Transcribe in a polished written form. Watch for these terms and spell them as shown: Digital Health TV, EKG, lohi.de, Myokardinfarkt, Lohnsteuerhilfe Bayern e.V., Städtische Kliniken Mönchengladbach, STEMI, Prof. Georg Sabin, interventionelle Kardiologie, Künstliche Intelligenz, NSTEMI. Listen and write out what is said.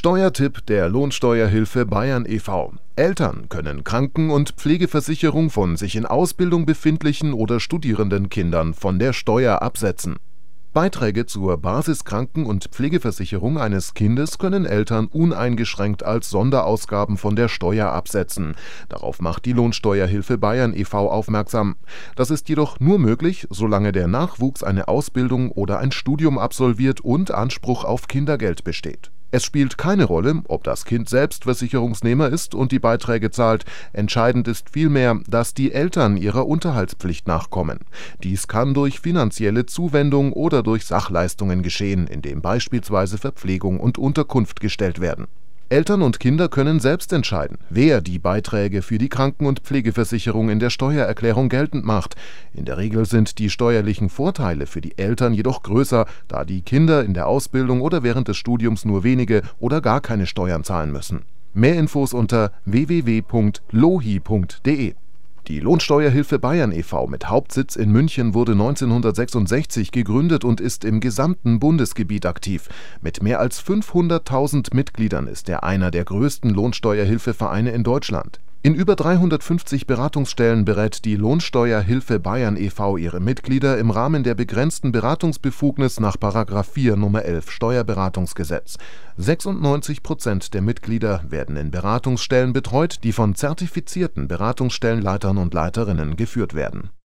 Steuertipp der Lohnsteuerhilfe Bayern e.V. Eltern können Kranken- und Pflegeversicherung von sich in Ausbildung befindlichen oder studierenden Kindern von der Steuer absetzen. Beiträge zur Basiskranken- und Pflegeversicherung eines Kindes können Eltern uneingeschränkt als Sonderausgaben von der Steuer absetzen. Darauf macht die Lohnsteuerhilfe Bayern e.V. aufmerksam. Das ist jedoch nur möglich, solange der Nachwuchs eine Ausbildung oder ein Studium absolviert und Anspruch auf Kindergeld besteht. Es spielt keine Rolle, ob das Kind selbst Versicherungsnehmer ist und die Beiträge zahlt. Entscheidend ist vielmehr, dass die Eltern ihrer Unterhaltspflicht nachkommen. Dies kann durch finanzielle Zuwendung oder durch Sachleistungen geschehen, indem beispielsweise Verpflegung und Unterkunft gestellt werden. Eltern und Kinder können selbst entscheiden, wer die Beiträge für die Kranken- und Pflegeversicherung in der Steuererklärung geltend macht. In der Regel sind die steuerlichen Vorteile für die Eltern jedoch größer, da die Kinder in der Ausbildung oder während des Studiums nur wenige oder gar keine Steuern zahlen müssen. Mehr Infos unter www.lohi.de. Die Lohnsteuerhilfe Bayern e.V. mit Hauptsitz in München wurde 1966 gegründet und ist im gesamten Bundesgebiet aktiv. Mit mehr als 500.000 Mitgliedern ist er einer der größten Lohnsteuerhilfevereine in Deutschland. In über 350 Beratungsstellen berät die Lohnsteuerhilfe Bayern e.V. ihre Mitglieder im Rahmen der begrenzten Beratungsbefugnis nach § 4 Nr. 11 Steuerberatungsgesetz. 96% der Mitglieder werden in Beratungsstellen betreut, die von zertifizierten Beratungsstellenleitern und Leiterinnen geführt werden.